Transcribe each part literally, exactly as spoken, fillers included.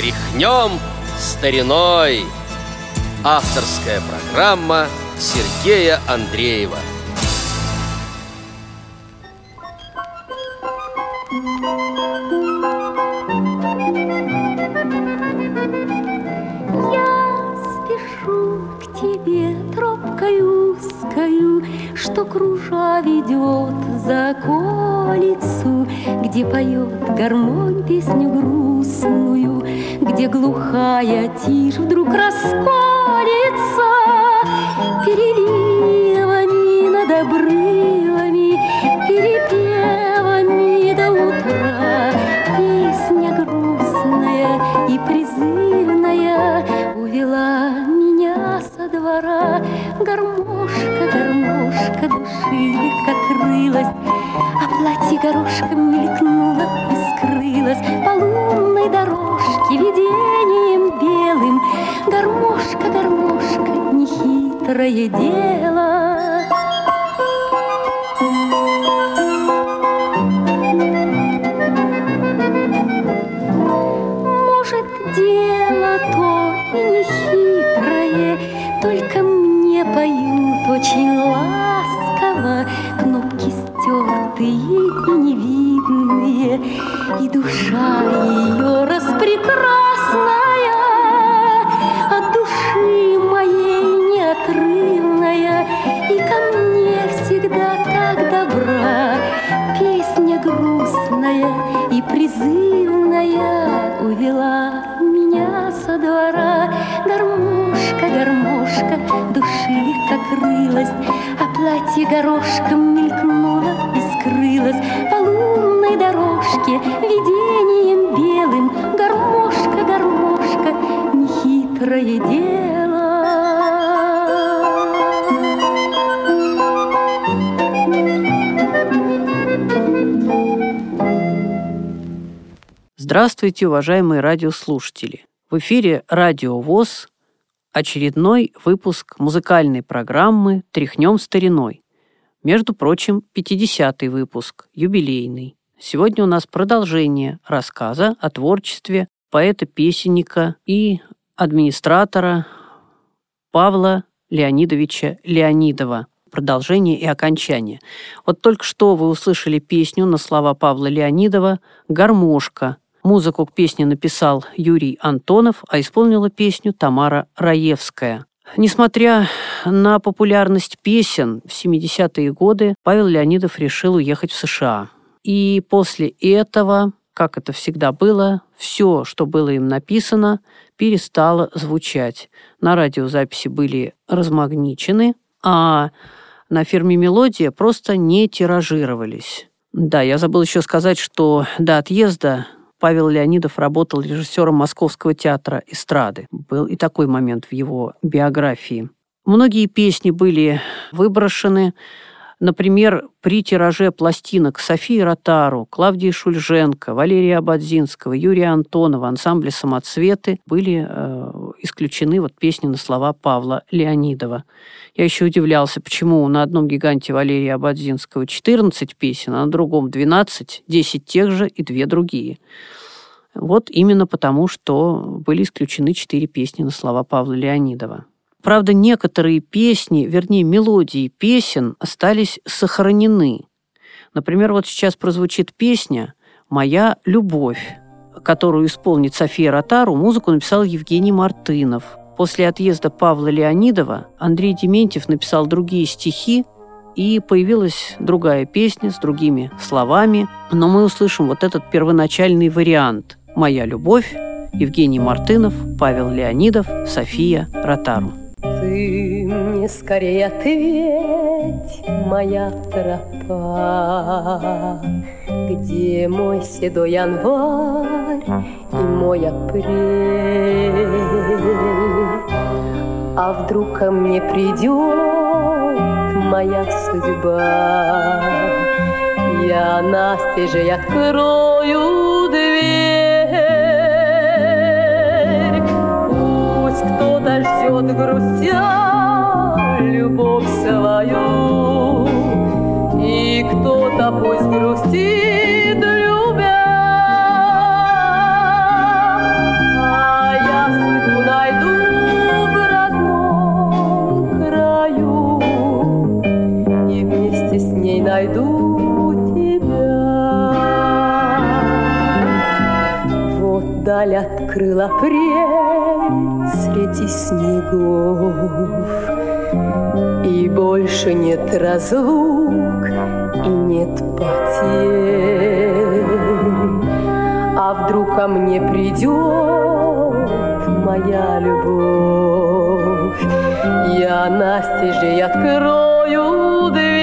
«Тряхнём стариной». Авторская программа Сергея Андреева. Я спешу к тебе тропкой узкою, что кружа ведет за околицу, где поет гармонь песню грустную, где глухая тишь вдруг расколется переливами над обрывами, перепевами до утра. Песня грустная и призывная увела меня со двора. Гармошка, гармошка, души легко крылась, а платье горошком мелькнуло и скрылось по лунной дорожке видением белым. Гармошка, гармошка, нехитрое дело. Может, дело то и нехитрое, только мне поют очень ласково, кнопки стертые и невидные, и душа ее распрекрасная, от души моей неотрывная, и ко мне всегда так добра. Песня грустная и призывная увела меня со двора. Гармошка, гармошка, души легко крылась, а платье горошком мелькнуло и скрылось по лунной дорожке видением белым. Гармошка, гармошка, нехитрое дело. Здравствуйте, уважаемые радиослушатели! В эфире Радио ВОС очередной выпуск музыкальной программы «Тряхнём стариной». Между прочим, пятидесятый выпуск, юбилейный. Сегодня у нас продолжение рассказа о творчестве поэта-песенника и администратора Павла Леонидовича Леонидова. Продолжение и окончание. Вот только что вы услышали песню на слова Павла Леонидова «Гармошка». Музыку к песне написал Юрий Антонов, а исполнила песню Тамара Раевская. Несмотря на популярность песен, в семидесятые годы Павел Леонидов решил уехать в США. И после этого, как это всегда было, все, что было им написано, перестало звучать. На радиозаписи были размагничены, а на фирме «Мелодия» просто не тиражировались. Да, я забыл еще сказать, что до отъезда Павел Леонидов работал режиссером Московского театра эстрады. Был и такой момент в его биографии. Многие песни были выброшены. Например, при тираже пластинок Софии Ротару, Клавдии Шульженко, Валерия Ободзинского, Юрия Антонова, ансамбля «Самоцветы» были э, исключены вот песни на слова Павла Леонидова. Я еще удивлялся, почему на одном гиганте Валерия Ободзинского четырнадцать песен, а на другом двенадцать, десять тех же и две другие. Вот именно потому, что были исключены четыре песни на слова Павла Леонидова. Правда, некоторые песни, вернее, мелодии песен остались сохранены. Например, вот сейчас прозвучит песня «Моя любовь», которую исполнит София Ротару, музыку написал Евгений Мартынов. После отъезда Павла Леонидова Андрей Дементьев написал другие стихи, и появилась другая песня с другими словами. Но мы услышим вот этот первоначальный вариант «Моя любовь», Евгений Мартынов, Павел Леонидов, София Ротару. Ты мне скорее ответь, моя тропа, где мой седой январь и мой апрель? А вдруг ко мне придет моя судьба, я настежь открою дверь. Пусть кто-то ждет грустя любовь свою, и кто-то пусть грустит, любя, а даль открыл апрель среди снегов, и больше нет разлук, и нет потерь. А вдруг ко мне придет моя любовь, я настежь открою дверь.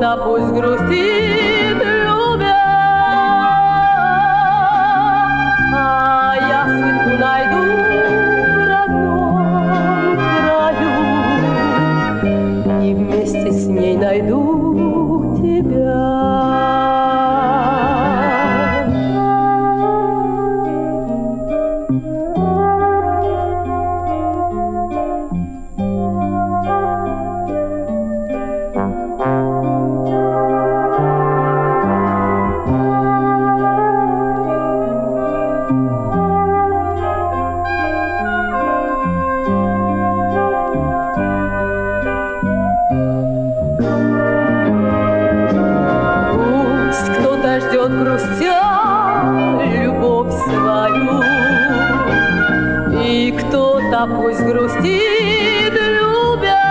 Да пусть грустит, любя, а я судьбу найду в родном краю, и вместе с ней найду тебя. Да пусть грустит, любя,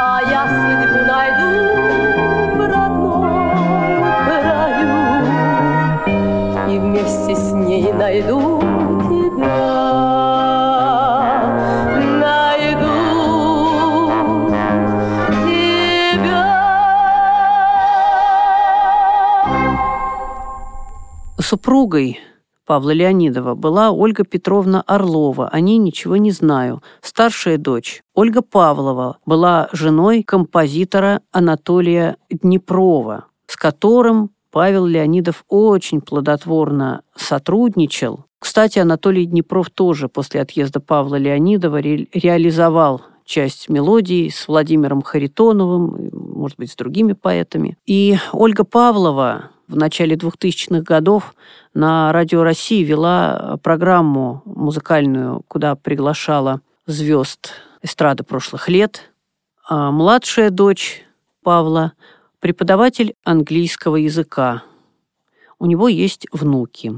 а я судьбу найду в родном краю, и вместе с ней найду тебя. Супругой Павла Леонидова была Ольга Петровна Орлова, о ней ничего не знаю, старшая дочь. Ольга Павлова была женой композитора Анатолия Днепрова, с которым Павел Леонидов очень плодотворно сотрудничал. Кстати, Анатолий Днепров тоже после отъезда Павла Леонидова ре- реализовал часть мелодий с Владимиром Харитоновым, может быть, с другими поэтами. И Ольга Павлова в начале двухтысячных годов на Радио России вела программу музыкальную, куда приглашала звезд эстрады прошлых лет. А младшая дочь Павла – преподаватель английского языка. У него есть внуки.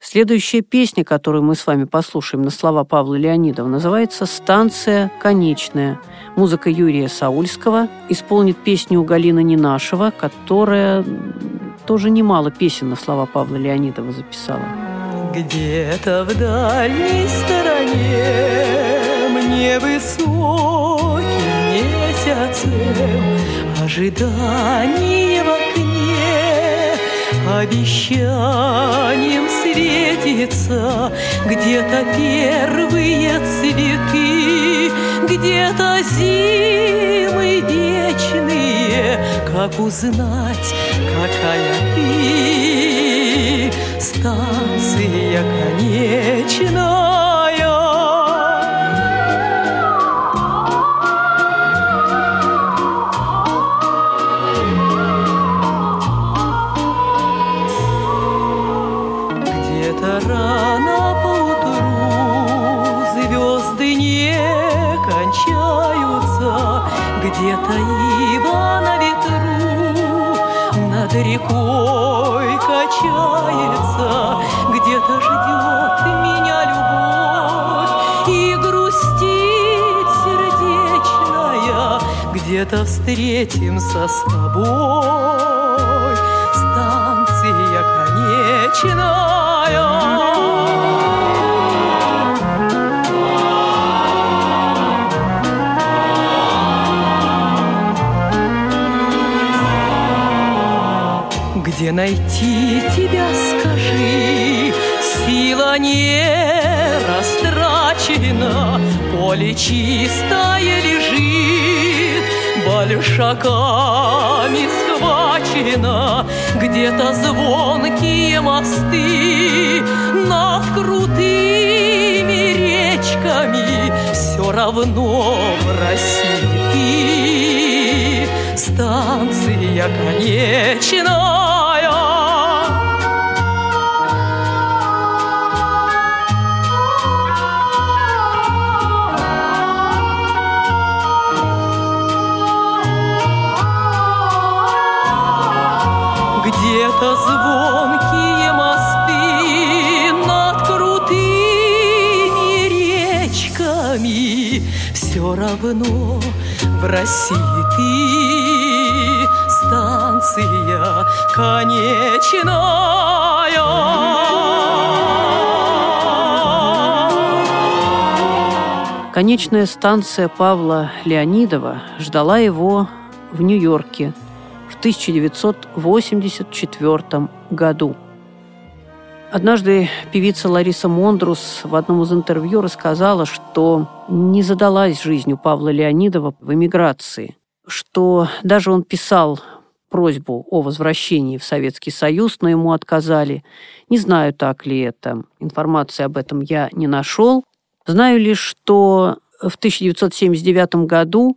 Следующая песня, которую мы с вами послушаем на слова Павла Леонидова, называется «Станция конечная». Музыка Юрия Саульского. Исполнит песню Галина Нинашева, которая тоже немало песен на слова Павла Леонидова записала. Где-то в дальней стороне мне высоким месяцем ожидание в окне обещанием светится. Где-то первые цветы, где-то зимы вечные. Как узнать, какая ты? Станция конечная. Где-то рано поутру звезды не кончаются, где-то ива на ветру над рекой качается, где-то ждет меня любовь и грустит сердечная, где-то встретимся с тобой, станция конечная. Где найти тебя, скажи, сила не растрачена, поле чистое лежит, большаками схвачено, где-то звонкие мосты над крутыми речками, все равно в России ты, станция конечная. России ты станция конечная. Конечная станция Павла Леонидова ждала его в Нью-Йорке в тысяча девятьсот восемьдесят четвёртом году. Однажды певица Лариса Мондрус в одном из интервью рассказала, что не задалась жизнью Павла Леонидова в эмиграции, что даже он писал просьбу о возвращении в Советский Союз, но ему отказали. Не знаю, так ли это. Информации об этом я не нашел. Знаю лишь, что в тысяча девятьсот семьдесят девятом году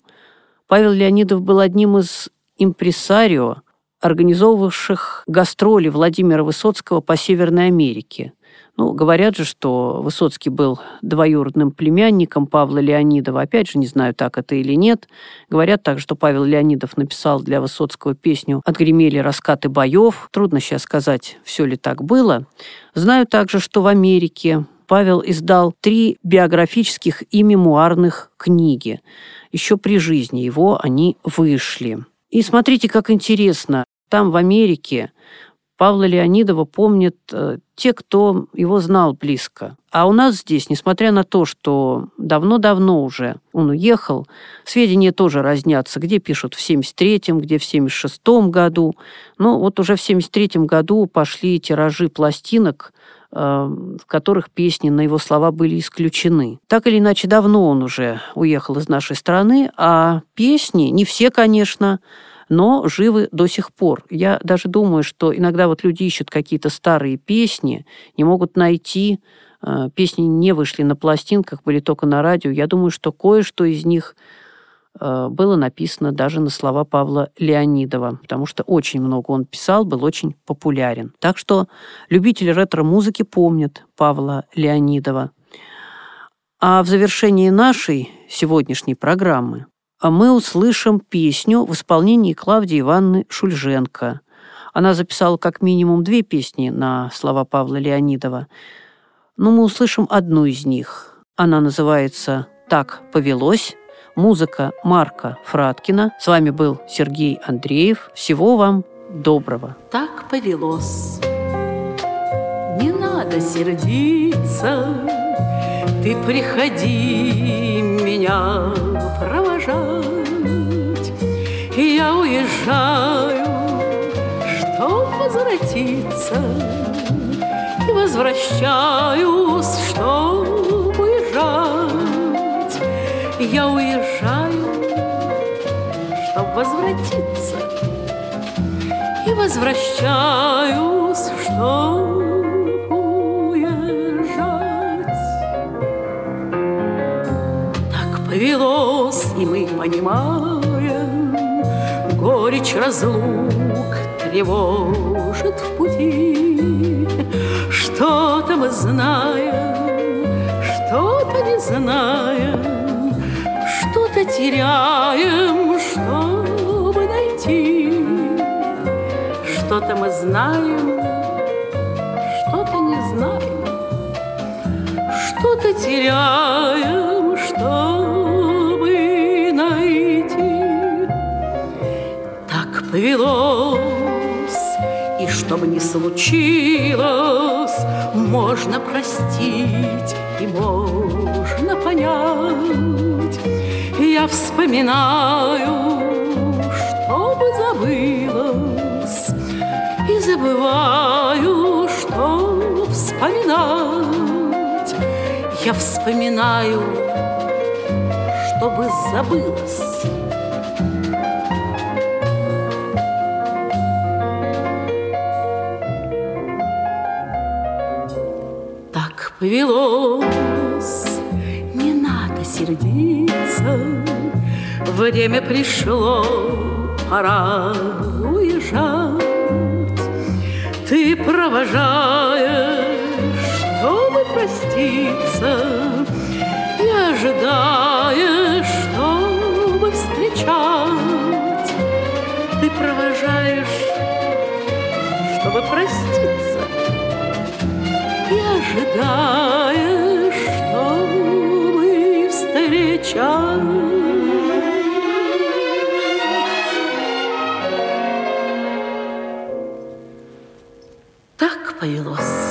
Павел Леонидов был одним из импресарио, организовывавших гастроли Владимира Высоцкого по Северной Америке. Ну, говорят же, что Высоцкий был двоюродным племянником Павла Леонидова. Опять же, не знаю, так это или нет. Говорят также, что Павел Леонидов написал для Высоцкого песню «Отгремели раскаты боев». Трудно сейчас сказать, все ли так было. Знаю также, что в Америке Павел издал три биографических и мемуарных книги. Еще при жизни его они вышли. И смотрите, как интересно. Там, в Америке, Павла Леонидова помнят э, те, кто его знал близко. А у нас здесь, несмотря на то, что давно-давно уже он уехал, сведения тоже разнятся, где пишут в семьдесят третьем, где в семьдесят шестом году. Но вот уже в семьдесят третьем году пошли тиражи пластинок, э, в которых песни на его слова были исключены. Так или иначе, давно он уже уехал из нашей страны, а песни, не все, конечно, но живы до сих пор. Я даже думаю, что иногда вот люди ищут какие-то старые песни, не могут найти, песни не вышли на пластинках, были только на радио. Я думаю, что кое-что из них было написано даже на слова Павла Леонидова, потому что очень много он писал, был очень популярен. Так что любители ретро-музыки помнят Павла Леонидова. А в завершении нашей сегодняшней программы мы услышим песню в исполнении Клавдии Ивановны Шульженко. Она записала как минимум две песни на слова Павла Леонидова, но мы услышим одну из них. Она называется «Так повелось». Музыка Марка Фрадкина. С вами был Сергей Андреев. Всего вам доброго. Так повелось. Не надо сердиться, ты приходи меня провожать. И я уезжаю, чтоб возвратиться, и возвращаюсь, чтоб уезжать. Я уезжаю, чтоб возвратиться, и возвращаюсь, чтоб повелось, и мы понимаем, горечь разлук тревожит в пути. Что-то мы знаем, что-то не знаем, что-то теряем, чтобы найти. Что-то мы знаем, что-то не знаем, что-то теряем, что повелось, и что бы ни случилось, можно простить и можно понять. Я вспоминаю, чтобы забылось, и забываю, что вспоминать. Я вспоминаю, чтобы забылось. Повелось, не надо сердиться, время пришло, пора уезжать. Ты провожаешь, чтобы проститься, и ожидаешь, чтобы встречать. Ты провожаешь, чтобы проститься, ожидаешь, что мы встречаем. повелось.